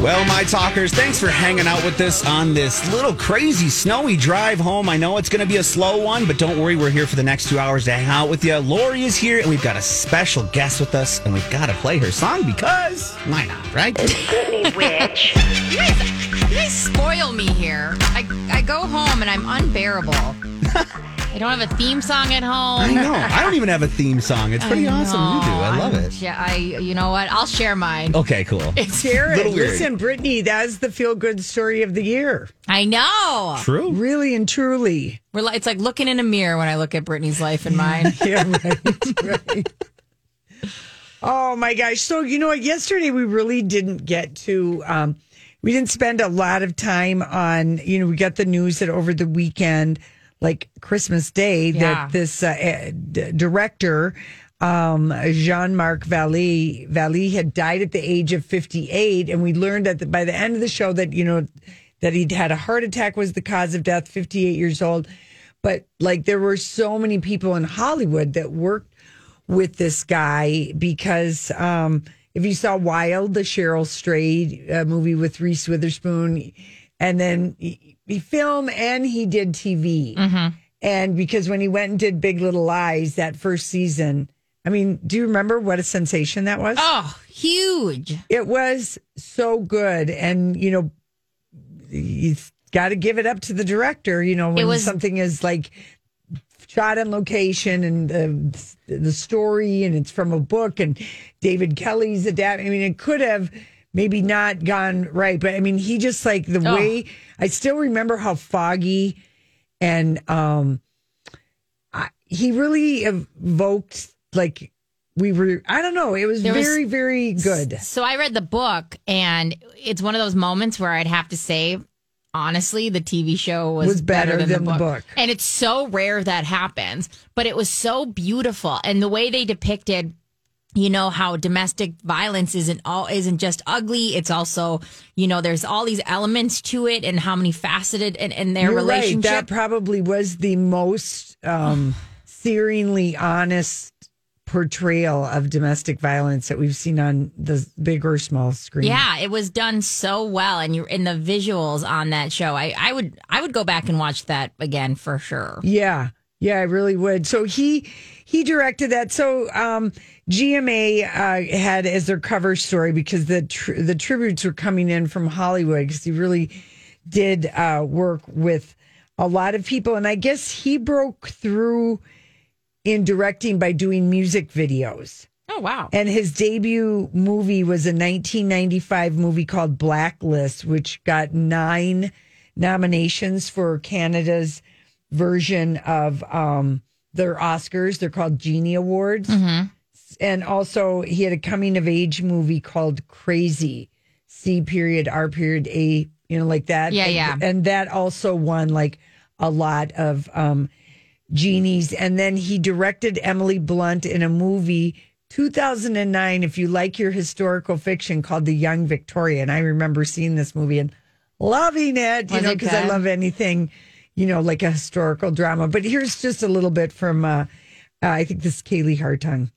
Well, my talkers, thanks for hanging out with us on this little crazy snowy drive home. I know it's going to be a slow one, but don't worry. We're here for the next 2 hours to hang out with you. Lori is here, and we've got a special guest with us, and we've got to play her song because why not, right? Goody witch. You guys spoil me here. I go home, and I'm unbearable. I don't have a theme song at home. I know. I don't even have a theme song. It's pretty awesome. You do. I love it. Yeah. You know what? I'll share mine. Okay, cool. It's Jared. Little weird. Listen, Brittany, that is the feel-good story of the year. I know. True. Really and truly. It's like looking in a mirror when I look at Brittany's life and mine. Yeah, right. Right. Oh, my gosh. So, you know what? Yesterday, we really didn't get to... we didn't spend a lot of time on... You know, we got the news that over the weekend... like Christmas Day, that this director, Jean-Marc Vallée had died at the age of 58. And we learned that by the end of the show that, you know, that he'd had a heart attack was the cause of death, 58 years old. But like there were so many people in Hollywood that worked with this guy because if you saw Wild, the Cheryl Strayed movie with Reese Witherspoon, and then... He film and he did TV. Mm-hmm. And because when he went and did Big Little Lies that first season, I mean, do you remember what a sensation that was? Oh, huge. It was so good. And, you know, you've got to give it up to the director, you know, when something is like shot on location and the story and it's from a book and David Kelly's adapting. I mean, it could have... maybe not gone right, but I mean, he just like the way I still remember how foggy and he really evoked like we were, I don't know. It was very, very good. So I read the book and it's one of those moments where I'd have to say, honestly, the TV show was better than the book. And it's so rare that happens, but it was so beautiful. And the way they depicted, you know, how domestic violence isn't just ugly. It's also, you know, there's all these elements to it and how many faceted and their relationship. Right. That probably was the most searingly honest portrayal of domestic violence that we've seen on the big or small screen. Yeah, it was done so well, and you're in the visuals on that show. I would go back and watch that again for sure. Yeah. Yeah, I really would. So he directed that. So GMA had as their cover story because the tributes were coming in from Hollywood because he really did work with a lot of people. And I guess he broke through in directing by doing music videos. Oh, wow. And his debut movie was a 1995 movie called Blacklist, which got 9 nominations for Canada's version of their Oscars. They're called Genie Awards. Mm-hmm. And also he had a coming of age movie called Crazy, C.R.A., you know, like that. Yeah, and that also won like a lot of Genies. And then he directed Emily Blunt in a movie 2009, if you like your historical fiction, called The Young Victoria. And I remember seeing this movie and loving it, you know, because I love anything, you know, like a historical drama. But here's just a little bit from, I think this is Kaylee Hartung.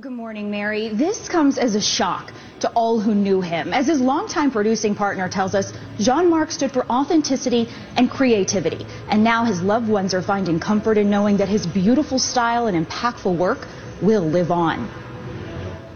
Good morning, Mary. This comes as a shock to all who knew him. As his longtime producing partner tells us, Jean-Marc stood for authenticity and creativity. And now his loved ones are finding comfort in knowing that his beautiful style and impactful work will live on.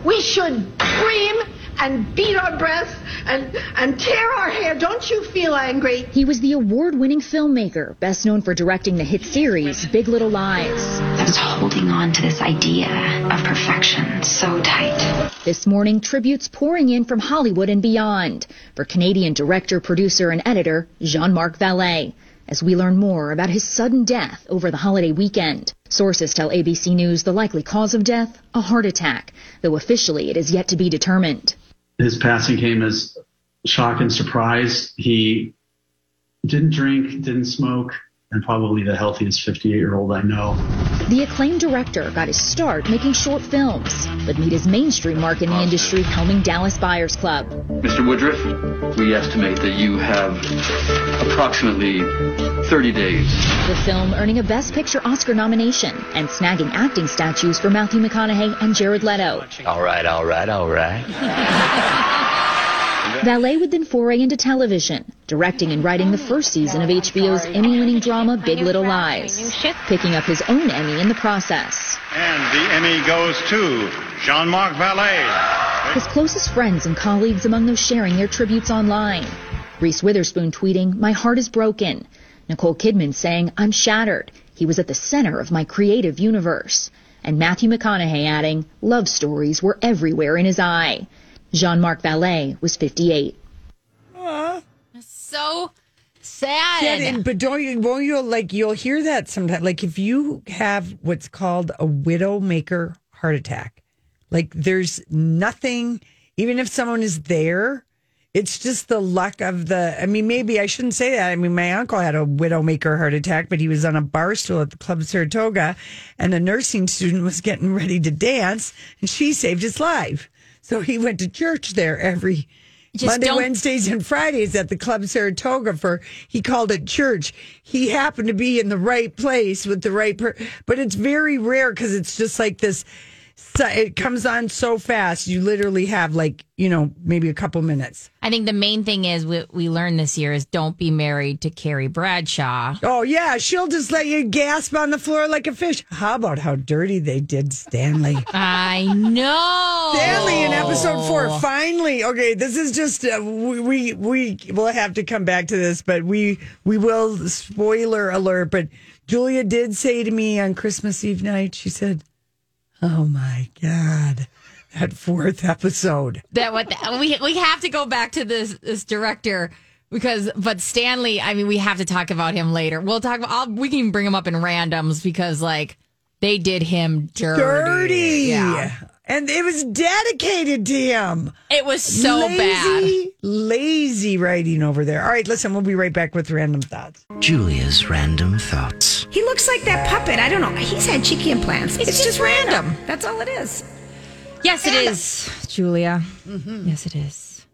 We should dream and beat our breasts and tear our hair. Don't you feel angry? He was the award-winning filmmaker, best known for directing the hit series Big Little Lies. I was holding on to this idea of perfection so tight. This morning, tributes pouring in from Hollywood and beyond for Canadian director, producer, and editor Jean-Marc Vallée, as we learn more about his sudden death over the holiday weekend. Sources tell ABC News the likely cause of death, a heart attack, though officially it is yet to be determined. His passing came as shock and surprise. He didn't drink, didn't smoke, and probably the healthiest 58-year-old I know. The acclaimed director got his start making short films, but made his mainstream mark in the industry helming Dallas Buyers Club. Mr. Woodruff, we estimate that you have approximately 30 days. The film earning a Best Picture Oscar nomination and snagging acting statues for Matthew McConaughey and Jared Leto. All right, all right, all right. Vallée would then foray into television, directing and writing the first season of HBO's Emmy-winning drama Big Little Lies, picking up his own Emmy in the process. And the Emmy goes to Jean-Marc Vallée. His closest friends and colleagues among those sharing their tributes online. Reese Witherspoon tweeting, "My heart is broken." Nicole Kidman saying, "I'm shattered. He was at the center of my creative universe." And Matthew McConaughey adding, "Love stories were everywhere in his eye." Jean-Marc Vallée was 58. So sad. Yeah, but you'll hear that sometimes. Like if you have what's called a widowmaker heart attack, like there's nothing, even if someone is there, it's just the luck of the, I mean, maybe I shouldn't say that. I mean, my uncle had a widowmaker heart attack, but he was on a bar stool at the Club Saratoga and a nursing student was getting ready to dance and she saved his life. So he went to church there every Monday, Wednesdays, and Fridays at the Club Saratoga for, he called it church. He happened to be in the right place with the right person. But it's very rare because it's just like this, it comes on so fast. You literally have like, maybe a couple minutes. I think the main thing is we learned this year is don't be married to Carrie Bradshaw. Oh, yeah. She'll just let you gasp on the floor like a fish. How about how dirty they did Stanley? I know. Stanley in episode 4. Finally. Okay, this is just, we will have to come back to this, but we will, spoiler alert. But Julia did say to me on Christmas Eve night, she said, "Oh, my God. That 4th episode." We have to go back to this director but Stanley, I mean, we have to talk about him later. We'll talk about, we can bring him up in randoms because like they did him dirty. Yeah. And it was dedicated to him. It was so bad. Lazy writing over there. All right, listen, we'll be right back with Random Thoughts. Julia's Random Thoughts. He looks like that puppet. I don't know. He's had cheeky implants. It's just random. That's all it is. Yes, it is, Julia. Mm-hmm. Yes, it is.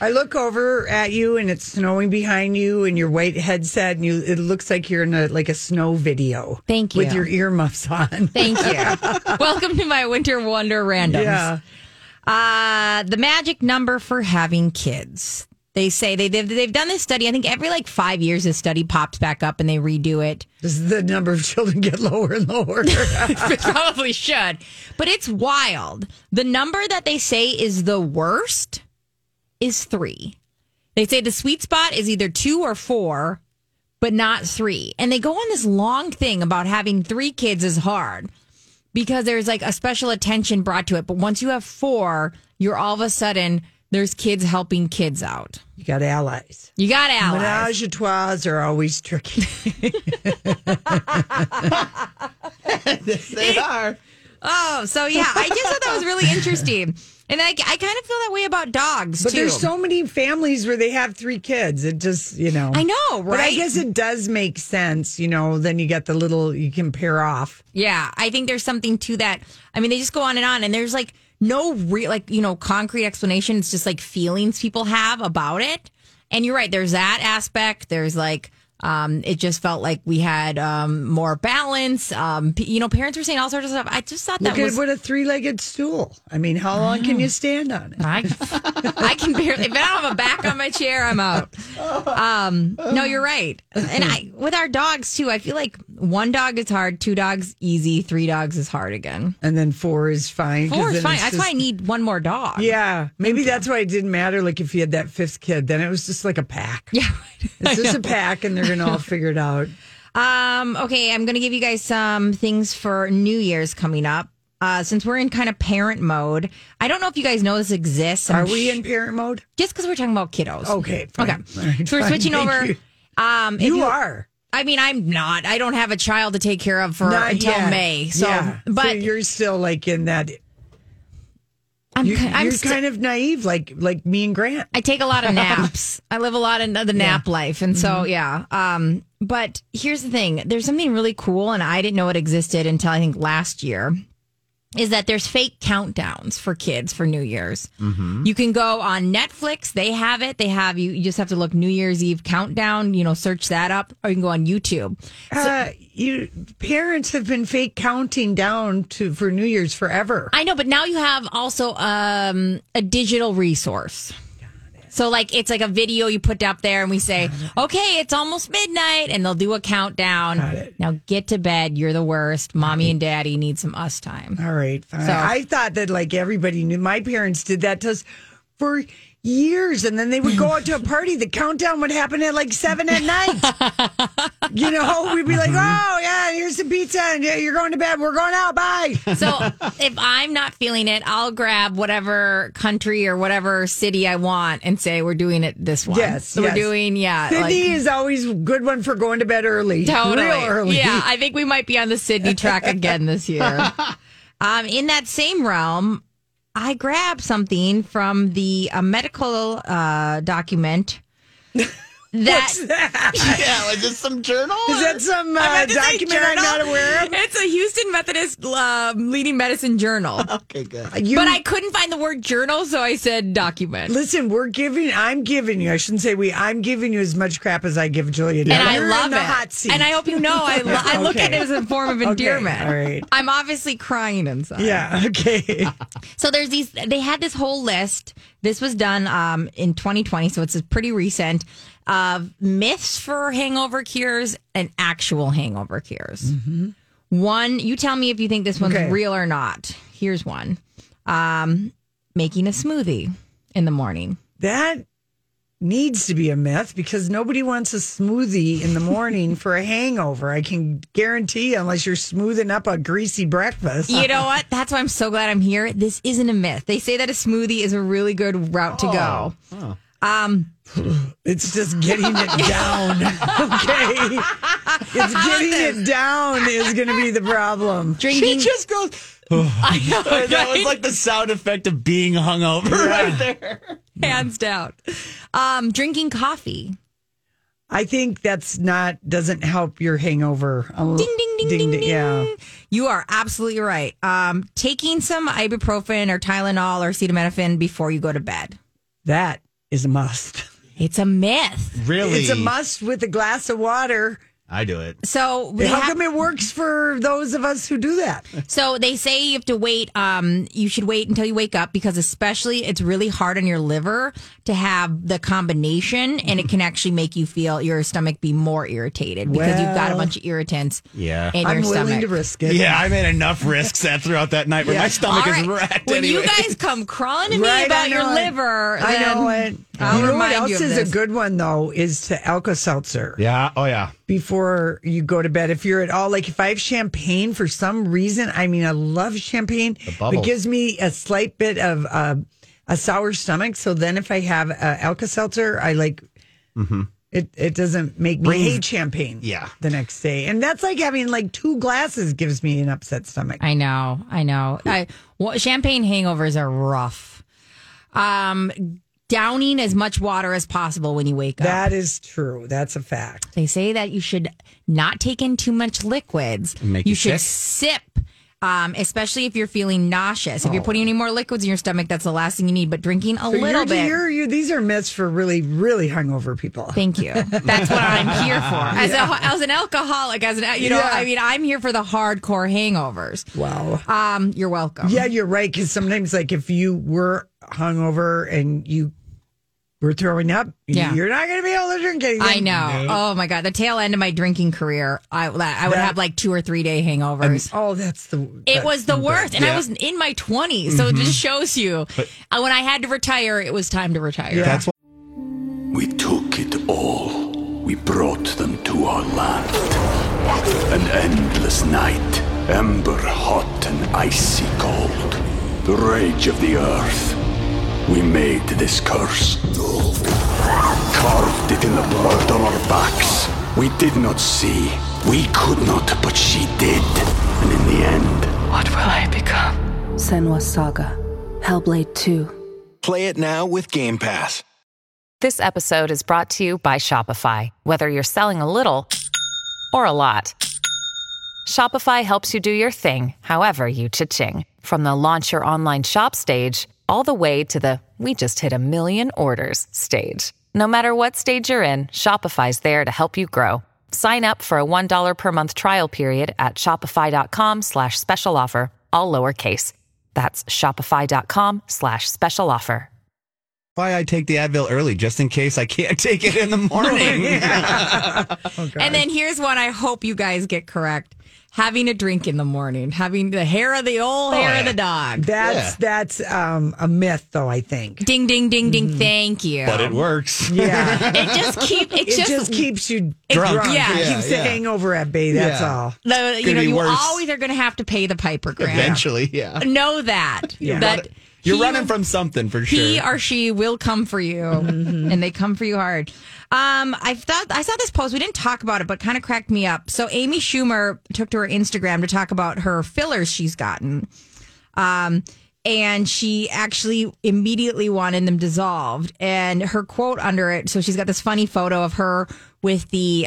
I look over at you, and it's snowing behind you, and your white headset, and it looks like you're in a snow video. Thank you. With your earmuffs on. Thank you. Welcome to my winter wonder randoms. Yeah. The magic number for having kids. They say they've done this study. I think every 5 years, this study pops back up, and they redo it. Does the number of children get lower and lower? It probably should. But it's wild. The number that they say is the worst is 3. They say the sweet spot is either 2 or 4, but not 3. And they go on this long thing about having 3 kids is hard because there's a special attention brought to it. But once you have 4, you're all of a sudden, there's kids helping kids out. You got allies. Menage a trois are always tricky. Yes, they are. Oh, so yeah, I just thought that was really interesting. And I kind of feel that way about dogs, too. But there's so many families where they have 3 kids. It just, I know, right? But I guess it does make sense, then you get the little, you can pair off. Yeah, I think there's something to that. I mean, they just go on, and there's no real, concrete explanation. It's just feelings people have about it. And you're right. There's that aspect. There's it just felt like we had more balance. Parents were saying all sorts of stuff. I just thought that was what a 3-legged stool. I mean, how long can you stand on it? I can barely. If I don't have a back on my chair, I'm out. No, you're right. And with our dogs too, I feel like One dog is hard. Two dogs, easy. Three dogs is hard again. And then four is fine. Four is fine. That's why I need one more dog. Yeah. Maybe that's why it didn't matter. Like if you had that fifth kid, then it was just like a pack. Yeah. It's just a pack and they're going to all figure it out. Okay. I'm going to give you guys some things for New Year's coming up. Since we're in kind of parent mode, I don't know if you guys know this exists. Are we in parent mode? Just because we're talking about kiddos. Okay. Fine. Okay. Right, so we're switching over. You. You are. I mean, I'm not. I don't have a child to take care of until May. So, yeah. But so you're still like in that. I'm kind of naive, like me and Grant. I take a lot of naps. I live a lot of the nap life, and so but here's the thing: there's something really cool, and I didn't know it existed until I think last year. Is that there's fake countdowns for kids for New Year's. Mm-hmm. You can go on Netflix. They have it. They have you just have to look New Year's Eve countdown, search that up, or you can go on YouTube. Parents have been fake counting down for New Year's forever. I know, but now you have also a digital resource. So it's like a video you put up there and we say, okay, it's almost midnight, and they'll do a countdown. Now get to bed. You're the worst. Mommy and daddy need some us time. All right. Fine. So, I thought that everybody knew. My parents did that to us for years, and then they would go out to a party. The countdown would happen at 7 at night. We'd be like, oh yeah, here's the pizza, and you're going to bed. We're going out. Bye. So if I'm not feeling it, I'll grab whatever country or whatever city I want and say we're doing it this one. Yes, so we're doing Sydney is always a good one for going to bed early. Totally, real early. Yeah, I think we might be on the Sydney track again this year. In that same realm. I grabbed something from a medical document. What's that? Yeah, is this some journal? Is that some document I'm not aware of? It's a Houston Methodist leading medicine journal. Okay, good. But I couldn't find the word journal, so I said document. Listen, I'm giving you. I shouldn't say we. I'm giving you as much crap as I give Jillian. And I love it. And I hope you know I look at it as a form of endearment. All right. I'm obviously crying inside. Yeah. Okay. So there's these. They had this whole list. This was done in 2020, so it's pretty recent. Of myths for hangover cures and actual hangover cures. Mm-hmm. One, you tell me if you think this one's real or not. Here's one. Making a smoothie in the morning. That needs to be a myth because nobody wants a smoothie in the morning for a hangover. I can guarantee you, unless you're smoothing up a greasy breakfast. You know what? That's why I'm so glad I'm here. This isn't a myth. They say that a smoothie is a really good route to go. Oh. It's just getting it down. Okay. It's getting it down is going to be the problem. Drinking. She just goes, I know, right? That was like the sound effect of being hungover right there. Hands down. Drinking coffee. I think doesn't help your hangover. Ding, ding, ding. Yeah. You are absolutely right. Taking some ibuprofen or Tylenol or acetaminophen before you go to bed. That is a must. It's a myth. Really? It's a must with a glass of water. I do it. So how come it works for those of us who do that? So they say you have to wait. You should wait until you wake up because especially it's really hard on your liver to have the combination, and it can actually make you feel your stomach be more irritated because you've got a bunch of irritants. Yeah, in your stomach. I'm willing to risk it. Yeah, I made enough risks throughout that night where my stomach is wrecked. When you guys come crawling to me about your liver, I know it. What else is a good one though is to Alka-Seltzer. Yeah. Oh yeah. Before you go to bed, if you're at all if I have champagne for some reason, I mean I love champagne. It gives me a slight bit of a sour stomach. So then if I have Alka-Seltzer, I it doesn't make me hate champagne the next day. And that's like having two glasses gives me an upset stomach. I know. Champagne hangovers are rough. Downing as much water as possible when you wake up. That is true. That's a fact. They say that you should not take in too much liquids. You should sip, especially if you're feeling nauseous. If you're putting any more liquids in your stomach, that's the last thing you need. But drinking a little bit. These are myths for really, really hungover people. Thank you. That's what I'm here for. As an alcoholic, I'm here for the hardcore hangovers. Wow. You're welcome. Yeah, you're right. Because sometimes, if you were hungover and you We're throwing up. Yeah. You're not going to be able to drink anything. I know. No. Oh, my God. The tail end of my drinking career, I would have like 2 or 3 day hangovers. It was the worst. And I was in my 20s. So it just shows you. But, when I had to retire, it was time to retire. Yeah. That's we took it all. We brought them to our land. An endless night. Ember hot and icy cold. The rage of the earth. We made this curse. Carved it in the blood on our backs. We did not see. We could not, but she did. And in the end... What will I become? Senua Saga. Hellblade 2. Play it now with Game Pass. This episode is brought to you by Shopify. Whether you're selling a little or a lot, Shopify helps you do your thing, however you cha-ching. From the launch your online shop stage... all the way to the we just hit 1 million orders stage. No matter what stage you're in, Shopify's there to help you grow. Sign up for a $1 per month trial period at shopify.com/special offer, all lowercase. That's shopify.com/special offer. Why I take the Advil early, just in case I can't take it in the morning. Oh, and then here's one I hope you guys get correct. Having a drink in the morning, having the hair of the hair of the dog. That's a myth, though, I think. Ding, ding, ding, ding. Thank you. But it works. Yeah. It just keeps you drunk. Yeah. It keeps the hangover at bay. That's all. You always are going to have to pay the piper, Grant. Eventually, Know that. Yeah. That you're running from something for sure. He or she will come for you, and they come for you hard. I saw this post. We didn't talk about it, but kind of cracked me up. So Amy Schumer took to her Instagram to talk about her fillers she's gotten, and she actually immediately wanted them dissolved. And her quote under it. So she's got this funny photo of her with the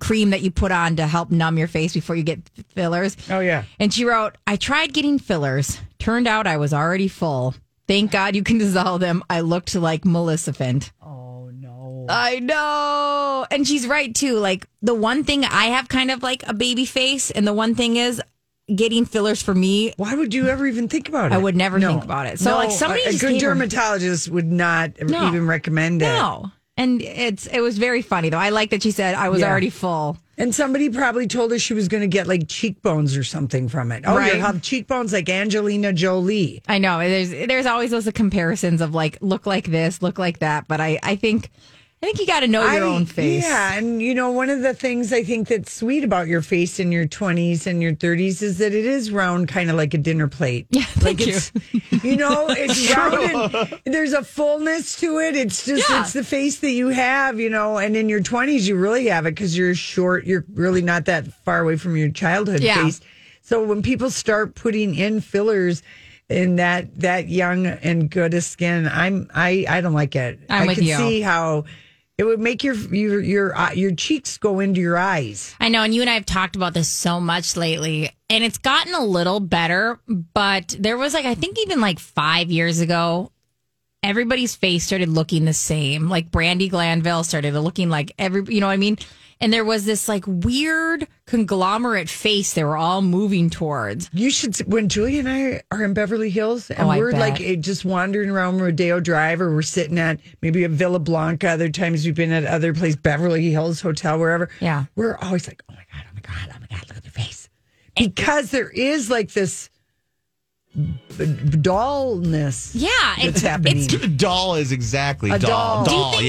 cream that you put on to help numb your face before you get fillers. Oh, yeah. And she wrote, I tried getting fillers. Turned out I was already full. Thank God you can dissolve them. I looked like Maleficent. Oh, no. I know. And she's right, too. Like, the one thing I have kind of like a baby face, and the one thing is getting fillers for me. Why would you ever even think about it? I would never think about it. So, somebody a good dermatologist would not even recommend it. No. And it was very funny, though. I like that she said, I was already full. And somebody probably told her she was going to get, like, cheekbones or something from it. Oh, right. You have cheekbones like Angelina Jolie. I know. There's always those comparisons of, like, look like this, look like that. But I think you got to know your own face. Yeah, and, one of the things I think that's sweet about your face in your 20s and your 30s is that it is round, kind of like a dinner plate. Yeah, it's round and there's a fullness to it. It's just, it's the face that you have, and in your 20s, you really have it because you're short. You're really not that far away from your childhood face. So when people start putting in fillers... in that young and good a skin, I don't like it. I can see how it would make your cheeks go into your eyes. I know, and you and I have talked about this so much lately, and it's gotten a little better. But there was I think even 5 years ago, everybody's face started looking the same. Like Brandi Glanville started looking like every, what I mean. And there was this weird conglomerate face they were all moving towards. You should, when Julie and I are in Beverly Hills and we're just wandering around Rodeo Drive, or we're sitting at maybe a Villa Blanca, other times we've been at other places, Beverly Hills Hotel, wherever. Yeah. We're always like, oh my God, oh my God, oh my God, look at their face. Because there is this dullness. Yeah, it's happening. Dull is exactly dull. Dull.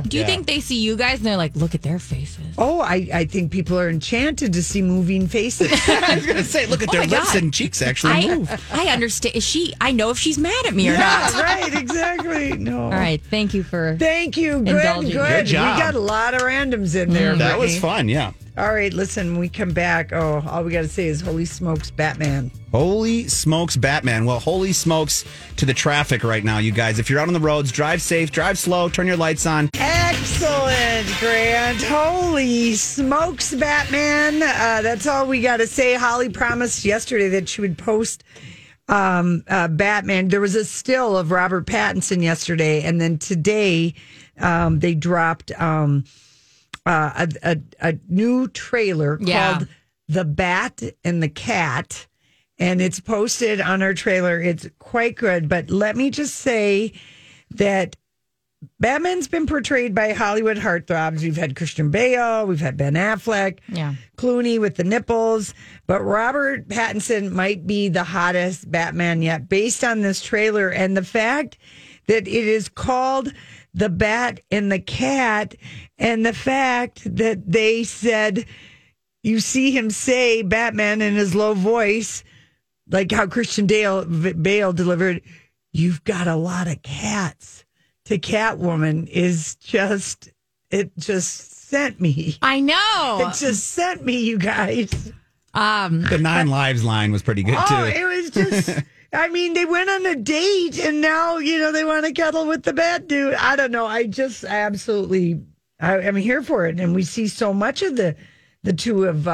Do you think they see you guys and they're like, look at their faces? Oh, I think people are enchanted to see moving faces. I was going to say, look at their lips and cheeks actually move. I understand. I know if she's mad at me or not. Right, exactly. No. All right, thank you. Good job. We got a lot of randoms in there. That was fun, yeah. All right, listen, when we come back, all we got to say is holy smokes, Batman. Holy smokes, Batman. Well, holy smokes to the traffic right now, you guys. If you're out on the roads, drive safe, drive slow, turn your lights on. Excellent, Grant. Holy smokes, Batman. That's all we got to say. Holly promised yesterday that she would post Batman. There was a still of Robert Pattinson yesterday, and then today they dropped... a new trailer called The Bat and the Cat, and it's posted on our trailer. It's quite good, but let me just say that Batman's been portrayed by Hollywood heartthrobs. We've had Christian Bale, we've had Ben Affleck, Clooney with the nipples. But Robert Pattinson might be the hottest Batman yet, based on this trailer and the fact that it is called The Bat and the Cat, and the fact that they said, you see him say Batman in his low voice, like how Christian Bale delivered, "You've got a lot of cats," to Catwoman is just, it just sent me. I know. It just sent me, you guys. The Nine Lives line was pretty good, too. It was just... I mean, they went on a date, and now, you know, they want to cuddle with the bad dude. I don't know. I absolutely, I'm here for it. And we see so much of the two of,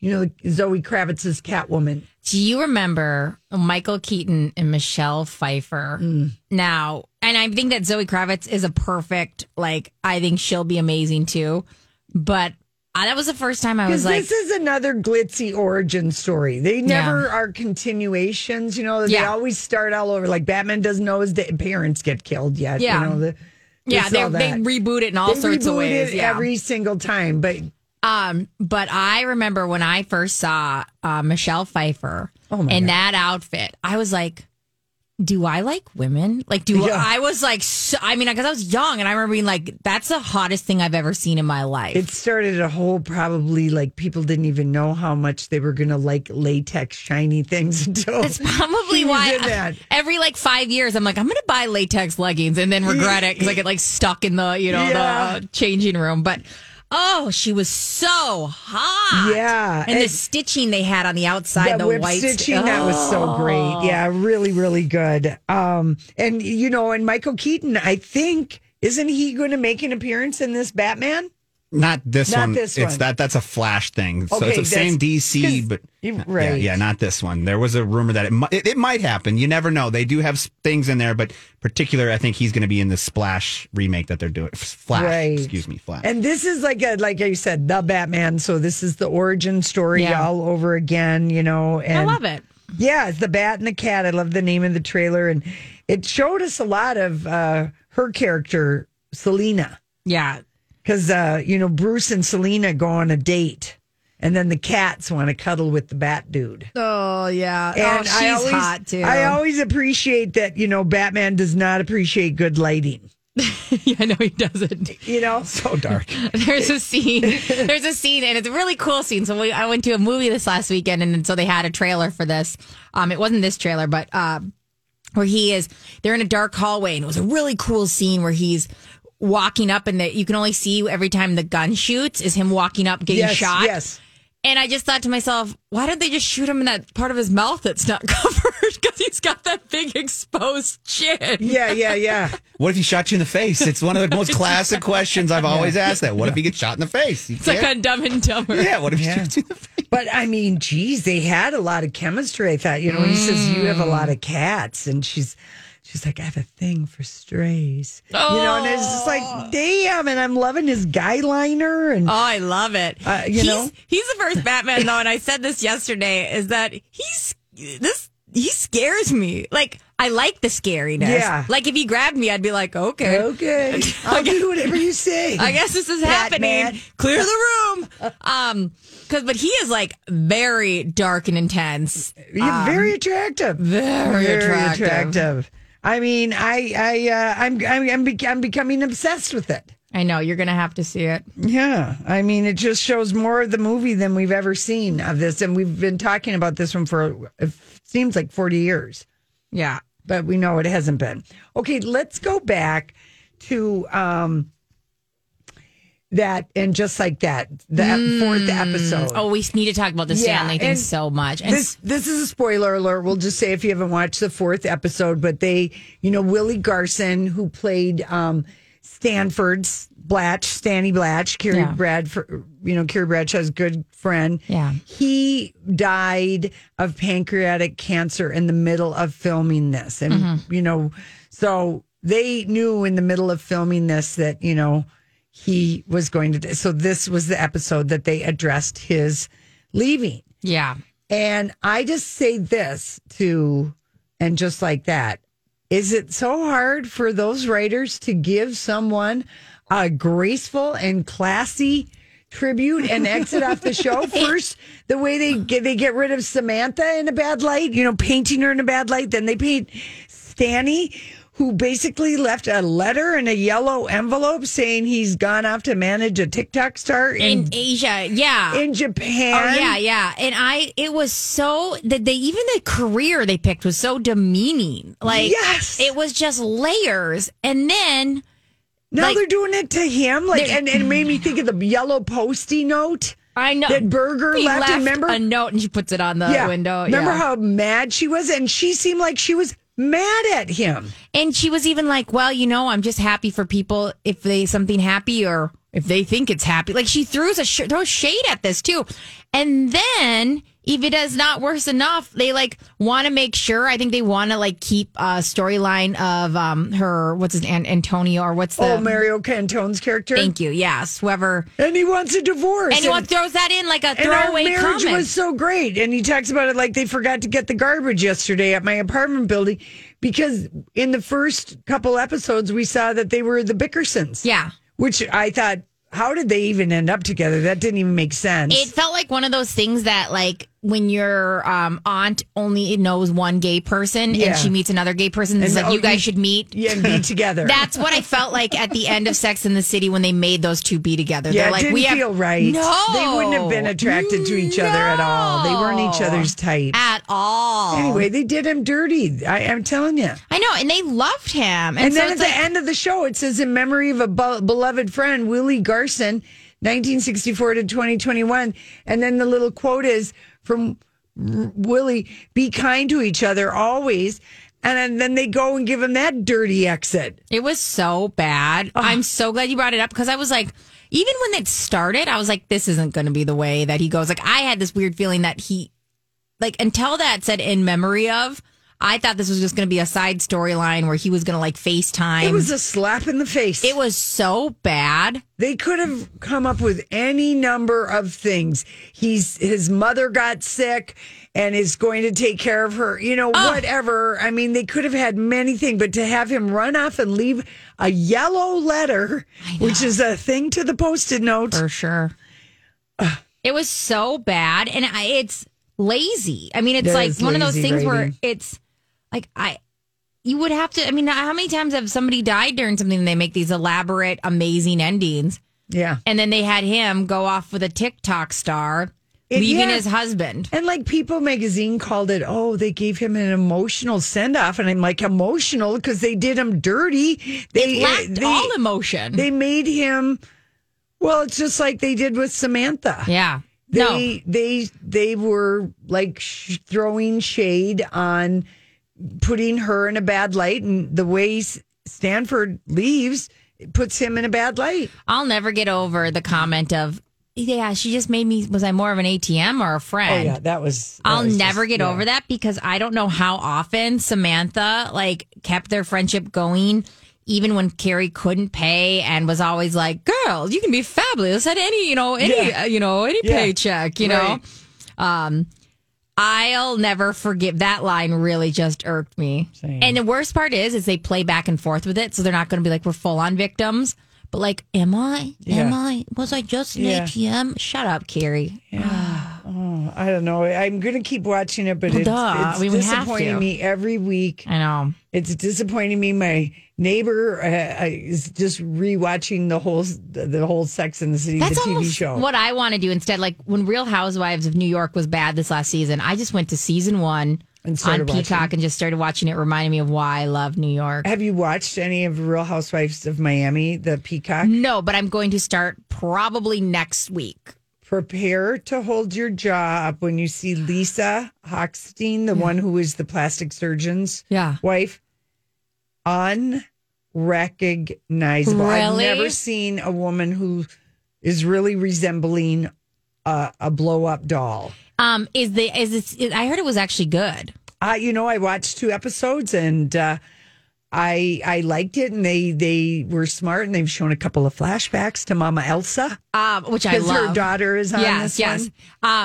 you know, Zoe Kravitz's Catwoman. Do you remember Michael Keaton and Michelle Pfeiffer? Now, and I think that Zoe Kravitz is a perfect, like, I think she'll be amazing, too. But that was the first time I was like... This is another glitzy origin story. They never are continuations, you know. They always start all over. Like, Batman doesn't know his parents get killed yet. Yeah, you know, they reboot it in all sorts of ways. Every single time. But I remember when I first saw Michelle Pfeiffer in that outfit, I was like... Do I like women? Like, I was like, because I was young and I remember being like, that's the hottest thing I've ever seen in my life. It started a whole, probably like people didn't even know how much they were going to like latex shiny things until. That's probably why every like 5 years, I'm like, I'm going to buy latex leggings and then regret it because I get like stuck in the, you know, the changing room. But. Oh, she was so hot. Yeah. And the stitching they had on the outside, the white stitching. That was so great. Yeah, really, really good. And, you know, and Michael Keaton, I think, isn't he going to make an appearance in this Batman? Not this one. This one. It's that's a Flash thing. So okay, it's the same DC, but not this one. There was a rumor that it might happen. You never know. They do have things in there, but particularly I think he's going to be in the Splash remake that they're doing. Flash, Flash. And this is like you said, the Batman. So this is the origin story all over again. You know, and I love it. Yeah, it's The Bat and the Cat. I love the name of the trailer, and it showed us a lot of her character, Selina. Yeah. Because, you know, Bruce and Selena go on a date, and then the cats want to cuddle with the bat dude. Oh, yeah. And she's hot, too. I always appreciate that, you know, Batman does not appreciate good lighting. I know he doesn't. You know? So dark. There's a scene, and it's a really cool scene. So I went to a movie this last weekend, and so they had a trailer for this. It wasn't this trailer, but where they're in a dark hallway, and it was a really cool scene where he's walking up, and you can only see every time the gun shoots is him walking up getting shot. Yes. And I just thought to myself, why don't they just shoot him in that part of his mouth that's not covered? Because he's got that big exposed chin. Yeah. What if he shot you in the face? It's one of the most classic questions I've always asked that. What if he gets shot in the face? It's like on Dumb and Dumber. Yeah, what if he shoots you in the face? But, I mean, geez, they had a lot of chemistry, I thought. You know, he says, you have a lot of cats, and She's like, I have a thing for strays. Oh. You know, and it's just like, damn, and I'm loving his guy liner. And, oh, I love it. He's the first Batman, though, and I said this yesterday, is that he scares me. Like, I like the scariness. Yeah. Like, if he grabbed me, I'd be like, okay. I'll do whatever you say. I guess this is Batman. Happening. Clear the room. But he is like very dark and intense. Very attractive. Very attractive. I mean, I'm becoming obsessed with it. I know you're going to have to see it. Yeah, I mean, it just shows more of the movie than we've ever seen of this, and we've been talking about this one for it seems like 40 years. Yeah, but we know it hasn't been. Okay, let's go back to that and just like that, the fourth episode. Oh, we need to talk about the Stanley thing so much. And this is a spoiler alert. We'll just say if you haven't watched the fourth episode, but they, you know, Willie Garson, who played Stanford's Stanny Blatch, Carrie Bradshaw's good friend. Yeah. He died of pancreatic cancer in the middle of filming this. And, you know, so they knew in the middle of filming this that, you know, he was going to. So this was the episode that they addressed his leaving. Yeah. And I just say this and just like that, Is it so hard for those writers to give someone a graceful and classy tribute and exit off the show? First, the way they get rid of Samantha in a bad light, you know, painting her in a bad light. Then they paint Stanny, who basically left a letter in a yellow envelope saying he's gone off to manage a TikTok star in Asia. Yeah. In Japan. Oh, yeah. And it was so, that the career they picked was so demeaning. Like, yes. It was just layers. And then now they're doing it to him. Like, and it made me think of the yellow Post-it note. I know. That Berger left. Remember? A note, and she puts it on the window. Remember how mad she was? And she seemed like she was mad at him, and she was even like, well, you know, I'm just happy for people if they something happy or if they think it's happy. Like, she throws shade at this too. And then if it is not worse enough, they want to make sure, I think they want to keep a storyline of her, what's his name, Antonio, or what's the Mario Cantone's character, thank you, yes, whoever, and he wants a divorce, and he throws that in like a throwaway comment. Marriage was so great, and he talks about it like they forgot to get the garbage yesterday at my apartment building, because in the first couple episodes we saw that they were the Bickersons, which I thought, how did they even end up together? That didn't even make sense. It felt like one of those things that, when your aunt only knows one gay person and she meets another gay person, it's you guys should meet. Yeah, and be together. That's what I felt like at the end of Sex and the City when they made those two be together. Yeah, it didn't feel right. No. They wouldn't have been attracted to each other at all. They weren't each other's type. At all. Anyway, they did him dirty. I'm telling you. I know, and they loved him. And then at the end of the show, it says, in memory of a beloved friend, Willie Garson, 1964 to 2021. And then the little quote is from Willie, be kind to each other always. And then they go and give him that dirty exit. It was so bad. Oh. I'm so glad you brought it up, because I was like, even when it started, I was like, this isn't going to be the way that he goes. Like, I had this weird feeling that he, until that said in memory of, I thought this was just going to be a side storyline where he was going to FaceTime. It was a slap in the face. It was so bad. They could have come up with any number of things. His mother got sick and is going to take care of her. You know, whatever. I mean, they could have had many things, but to have him run off and leave a yellow letter, which is a thing to the Post-it note. For sure. It was so bad. And it's lazy. I mean, it's one of those things writing. Where it's... you would have to, how many times have somebody died during something and they make these elaborate, amazing endings? Yeah. And then they had him go off with a TikTok star, leaving his husband. And People Magazine called it, they gave him an emotional send-off. And I'm like, emotional? Because they did him dirty. They lacked all emotion. They made him, it's just like they did with Samantha. Yeah. They were throwing shade on, putting her in a bad light, and the way Stanford leaves, it puts him in a bad light. I'll never get over the comment of, she just made me, was I more of an ATM or a friend? Oh, yeah, that was... I'll never get over that, because I don't know how often Samantha, kept their friendship going, even when Carrie couldn't pay and was always like, girl, you can be fabulous at any paycheck, you know? I'll never forgive that line. Really, just irked me. Same. And the worst part is they play back and forth with it, so they're not going to be we're full on victims. But am I? Yeah. Am I? Was I just an ATM? Shut up, Carrie. Yeah. I don't know. I'm going to keep watching it, but it's disappointing me every week. I know, it's disappointing me. My neighbor is just rewatching the whole Sex and the City, the TV show. What I want to do instead, when Real Housewives of New York was bad this last season, I just went to season 1 and on Peacock and just started watching it. Reminded me of why I love New York. Have you watched any of Real Housewives of Miami, the Peacock? No, but I'm going to start probably next week. Prepare to hold your jaw up when you see Lisa Hochstein, the one who is the plastic surgeon's wife, unrecognizable. Really? I've never seen a woman who is really resembling a blow-up doll. I heard it was actually good. I watched 2 episodes and I liked it, and they were smart, and they've shown a couple of flashbacks to Mama Elsa, which I love. Because her daughter is on this one.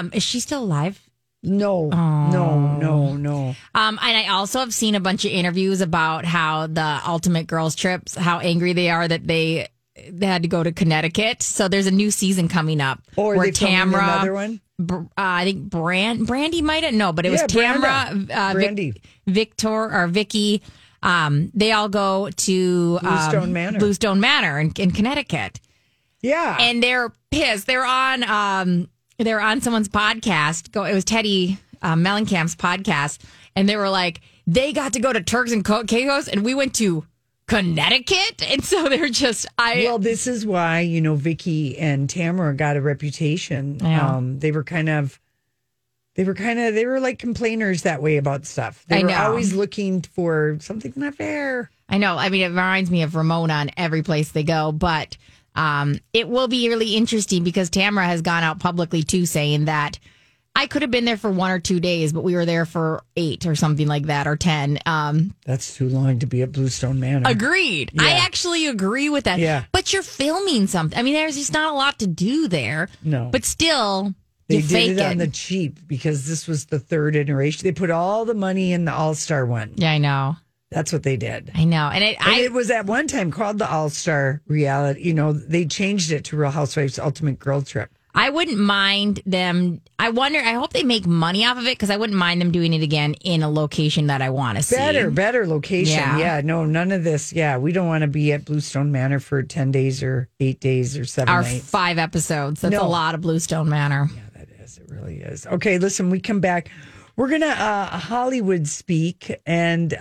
Yes, is she still alive? No, no. And I also have seen a bunch of interviews about how the Ultimate Girls Trips, how angry they are that they had to go to Connecticut. So there's a new season coming up. Or where Tamra, another one? I think Brandi might have, no, but it was Tamra, Brandi, Vicky. They all go to Bluestone Manor in Connecticut. Yeah, and they're pissed. They're on someone's podcast. It was Teddy Mellencamp's podcast, and they were like, they got to go to Turks and Caicos, and we went to Connecticut, and so they're just Well, this is why Vicky and Tamra got a reputation. Yeah. They were like complainers that way about stuff. They were always looking for something not fair. I know. I mean, it reminds me of Ramona on every place they go, but. It will be really interesting because Tamra has gone out publicly too, saying that I could have been there for 1 or 2 days, but we were there for 8 or something like that, or 10. That's too long to be at Bluestone Manor. Agreed. Yeah. I actually agree with that. Yeah. But you're filming something. I mean, there's just not a lot to do there. No. But still, they did it on the cheap because this was the third iteration. They put all the money in the All-Star one. Yeah, I know. That's what they did. I know. And it was at one time called the All-Star Reality. They changed it to Real Housewives Ultimate Girl Trip. I wouldn't mind them. I hope they make money off of it because I wouldn't mind them doing it again in a location that I want to see. Better location. Yeah. No, none of this. Yeah, we don't want to be at Bluestone Manor for 10 days or 8 days or 7 nights. 5 episodes. That's a lot of Bluestone Manor. Yeah, that is. It really is. Okay, listen, we come back. We're going to Hollywood speak, and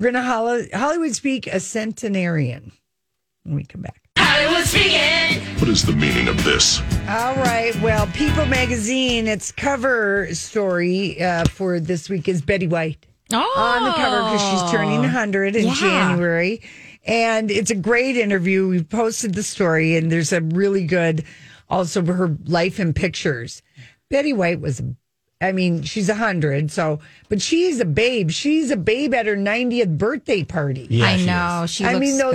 we're going to Hollywood speak a centenarian when we come back. Hollywood speaking! What is the meaning of this? All right. Well, People Magazine, its cover story for this week is Betty White on the cover because she's turning 100 in January. And it's a great interview. We posted the story, and there's a really good, also her life in pictures. Betty White was she's 100, but she's a babe. She's a babe at her 90th birthday party. Yeah, I know.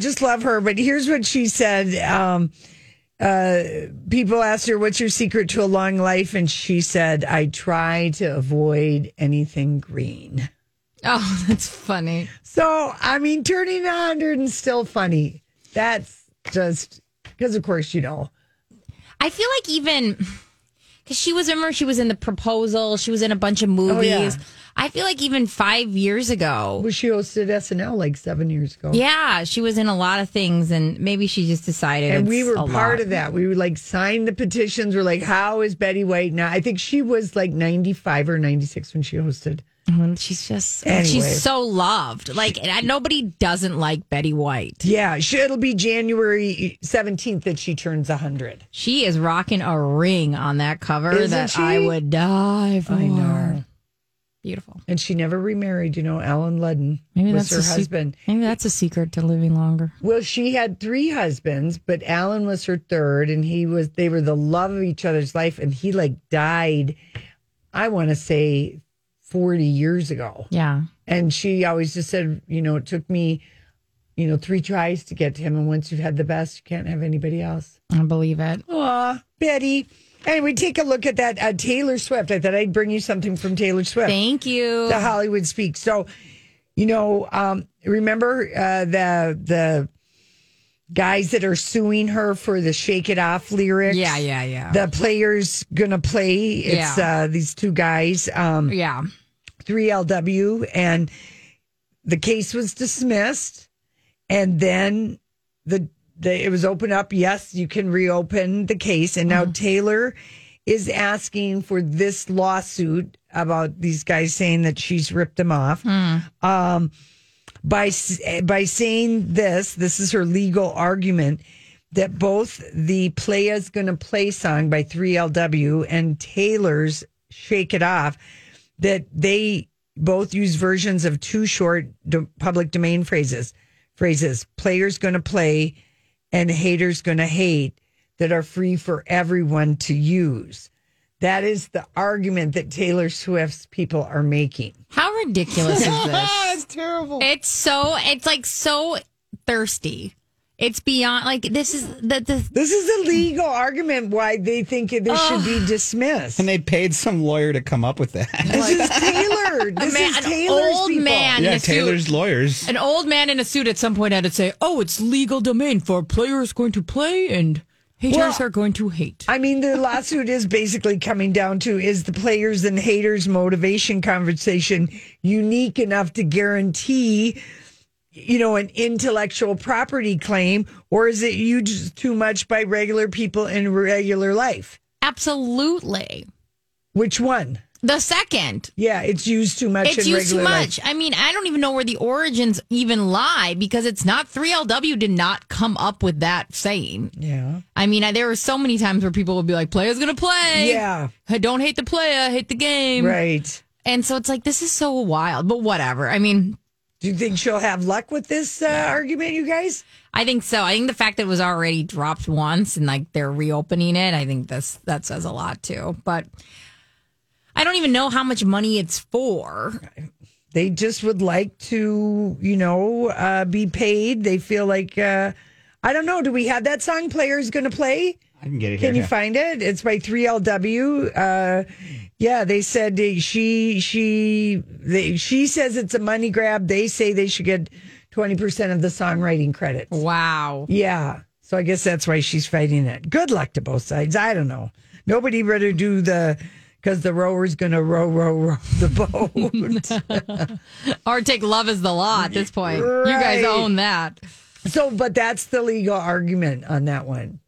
just love her. But here's what she said. People asked her, what's your secret to a long life? And she said, I try to avoid anything green. Oh, that's funny. So, turning 100 and still funny. That's just because, of course, I feel like even... Because she was in The Proposal. She was in a bunch of movies. Oh, yeah. I feel like even 5 years ago. Well, she hosted SNL like 7 years ago. Yeah, she was in a lot of things, and maybe she just decided. And we were part of that. We were like signed the petitions. We're like, how is Betty White now? I think she was like 95 or 96 when she hosted. She's so loved. Nobody doesn't like Betty White. Yeah, it'll be January 17th that she turns 100. She is rocking a ring on that cover. Isn't that she? I would die for. I know. Beautiful. And she never remarried. Alan Ludden was her husband. Maybe that's a secret to living longer. Well, she had 3 husbands, but Alan was her third, and they were the love of each other's life, and he died, I want to say, 40 years ago. Yeah. And she always just said, it took me, 3 tries to get to him. And once you've had the best, you can't have anybody else. I believe it. Aw, Betty. Anyway, take a look at that. Taylor Swift. I thought I'd bring you something from Taylor Swift. Thank you. The Hollywood Speaks. So, remember the guys that are suing her for the Shake It Off lyrics. Yeah. The Players Gonna Play. It's these two guys. 3LW. And the case was dismissed. And then it was opened up. Yes, you can reopen the case. And now Taylor is asking for this lawsuit about these guys saying that she's ripped them off. By saying this is her legal argument, that both the Play Is Gonna Play song by 3LW and Taylor's Shake It Off, that they both use versions of two short public domain phrases, Players Gonna Play and Haters Gonna Hate, that are free for everyone to use. That is the argument that Taylor Swift's people are making. How ridiculous is this? It's terrible. It's like so thirsty. It's beyond, like, this is this is a legal argument why they think this should be dismissed. And they paid some lawyer to come up with that. This is Taylor. This is Taylor's old people. Man in a Taylor's suit. Lawyers. An old man in a suit at some point had to say, it's legal domain for Players Going to Play and haters are going to hate. I mean, the lawsuit is basically coming down to, is the players and haters motivation conversation unique enough to guarantee, an intellectual property claim, or is it used too much by regular people in regular life? Absolutely. Which one? The second. Yeah, it's used too much in regular life. It's used too much. I mean, I don't even know where the origins even lie, because it's not 3LW did not come up with that saying. Yeah. I mean, there were so many times where people would be like, Player's gonna play. Yeah. Don't hate the player, hate the game. Right. And so it's like, this is so wild, but whatever. I mean... Do you think she'll have luck with this argument, you guys? I think so. I think the fact that it was already dropped once and they're reopening it, I think that says a lot too. But... I don't even know how much money it's for. They just would like to, be paid. They feel like, I don't know. Do we have that song, Players Gonna Play? I can get it here. Can you find it? It's by 3LW. They said she says it's a money grab. They say they should get 20% of the songwriting credits. Wow. Yeah. So I guess that's why she's fighting it. Good luck to both sides. I don't know. Nobody better do because the rower's going to row the boat. Or take love is the law at this point. Right. You guys own that. So, but that's the legal argument on that one.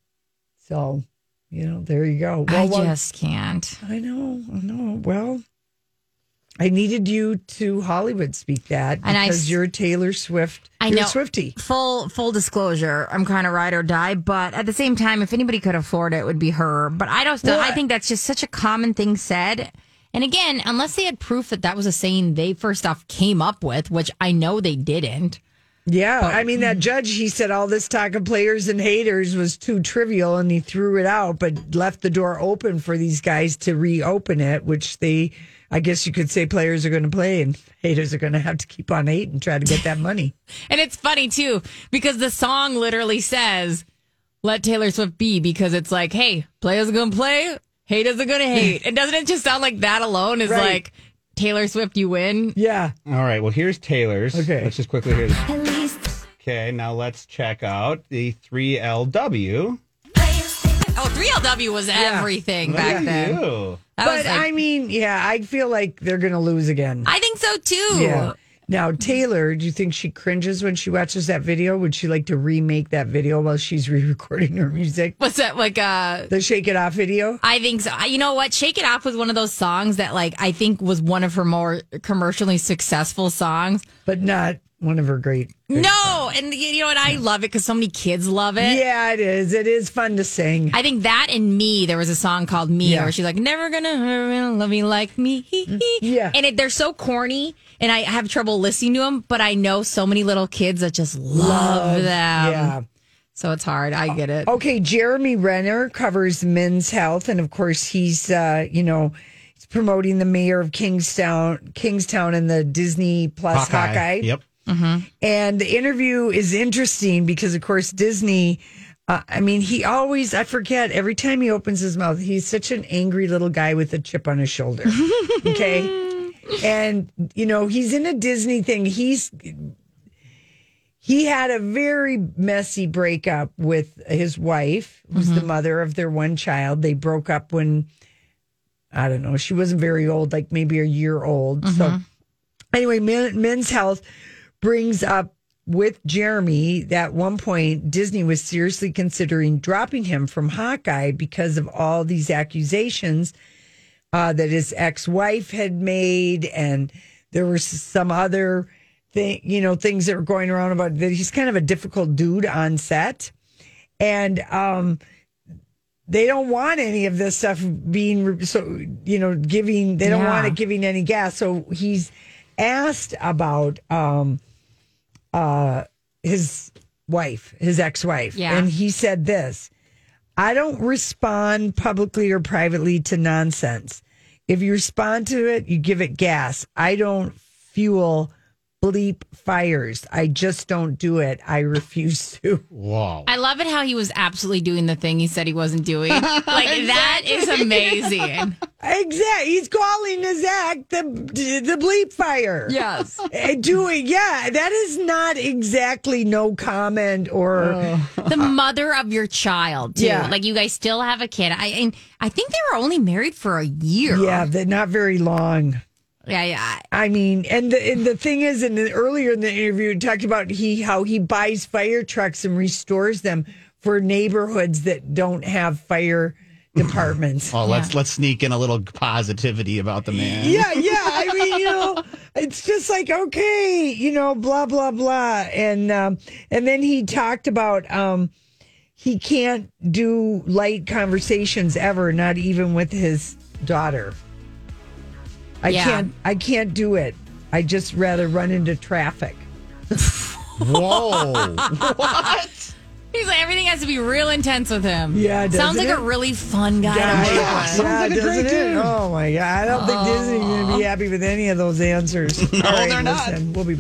So, there you go. Well, I just can't. I know. Well, I needed you to Hollywood speak that because you're Taylor Swift. I know. Swiftie. Full disclosure, I'm kind of ride or die, but at the same time, if anybody could afford it, it would be her. But I don't. I think that's just such a common thing said. And again, unless they had proof that was a saying they first off came up with, which I know they didn't. Yeah, but, I mean, that judge, he said all this talk of players and haters was too trivial, and he threw it out, but left the door open for these guys to reopen it, which they, I guess you could say players are going to play, and haters are going to have to keep on hating and try to get that money. And it's funny, too, because the song literally says, let Taylor Swift be, because it's like, hey, players are going to play, haters are going to hate. And doesn't it just sound like that alone is like... Taylor Swift, you win. Yeah. All right. Well, here's Taylor's. Okay. Let's just quickly hear this. Okay. Now let's check out the 3LW. Oh, 3LW was everything back then. But I mean, I feel like they're going to lose again. I think so too. Yeah. Now, Taylor, do you think she cringes when she watches that video? Would she like to remake that video while she's re-recording her music? What's that, the Shake It Off video? I think so. You know what? Shake It Off was one of those songs that, I think was one of her more commercially successful songs. But not one of her great songs. And, I love it because so many kids love it. Yeah, it is. It is fun to sing. I think that and Me, there was a song called Me where she's like, never gonna love me like me. Yeah. And they're so corny. And I have trouble listening to them, but I know so many little kids that just love them. Yeah. So it's hard. I get it. Okay, Jeremy Renner covers Men's Health, and of course he's, he's promoting the mayor of Kingstown and the Disney Plus Hawkeye. Yep. Mm-hmm. And the interview is interesting because, of course, Disney, he always, I forget, every time he opens his mouth, he's such an angry little guy with a chip on his shoulder. Okay. And, he's in a Disney thing. He's He had a very messy breakup with his wife, who's the mother of their one child. They broke up when, I don't know, she wasn't very old, like maybe a year old. So anyway, Men's Health brings up with Jeremy that at one point Disney was seriously considering dropping him from Hawkeye because of all these accusations that his ex-wife had made, and there were some other thing, you know, things that were going around about that he's kind of a difficult dude on set, and they don't want any of this stuff being so, you know, giving, they don't want it giving any gas. So he's asked about his wife, his ex-wife, and he said this: "I don't respond publicly or privately to nonsense. If you respond to it, you give it gas. I don't fuel bleep fires. I just don't do it. I refuse to." Wow. I love it how he was absolutely doing the thing he said he wasn't doing. Like, exactly. That is amazing. Exactly. He's calling his act the bleep fire. Yes. Doing, that is not exactly no comment or... The mother of your child, too. Yeah. Like, you guys still have a kid. I think they were only married for a year. Yeah, not very long. Yeah. I mean, and the thing is, earlier in the interview, it talked about how he buys fire trucks and restores them for neighborhoods that don't have fire departments. Let's sneak in a little positivity about the man. Yeah. I mean, you know, it's just like, okay, you know, blah blah blah, and then he talked about he can't do light conversations ever, not even with his daughter. I can't do it. I just rather run into traffic. Whoa. What? He's like, everything has to be real intense with him. Yeah, doesn't sounds like it? A really fun guy. Yeah, sounds like a great dude. Oh my God. I don't think Disney's going to be happy with any of those answers. No, all right, they're not. We'll be back.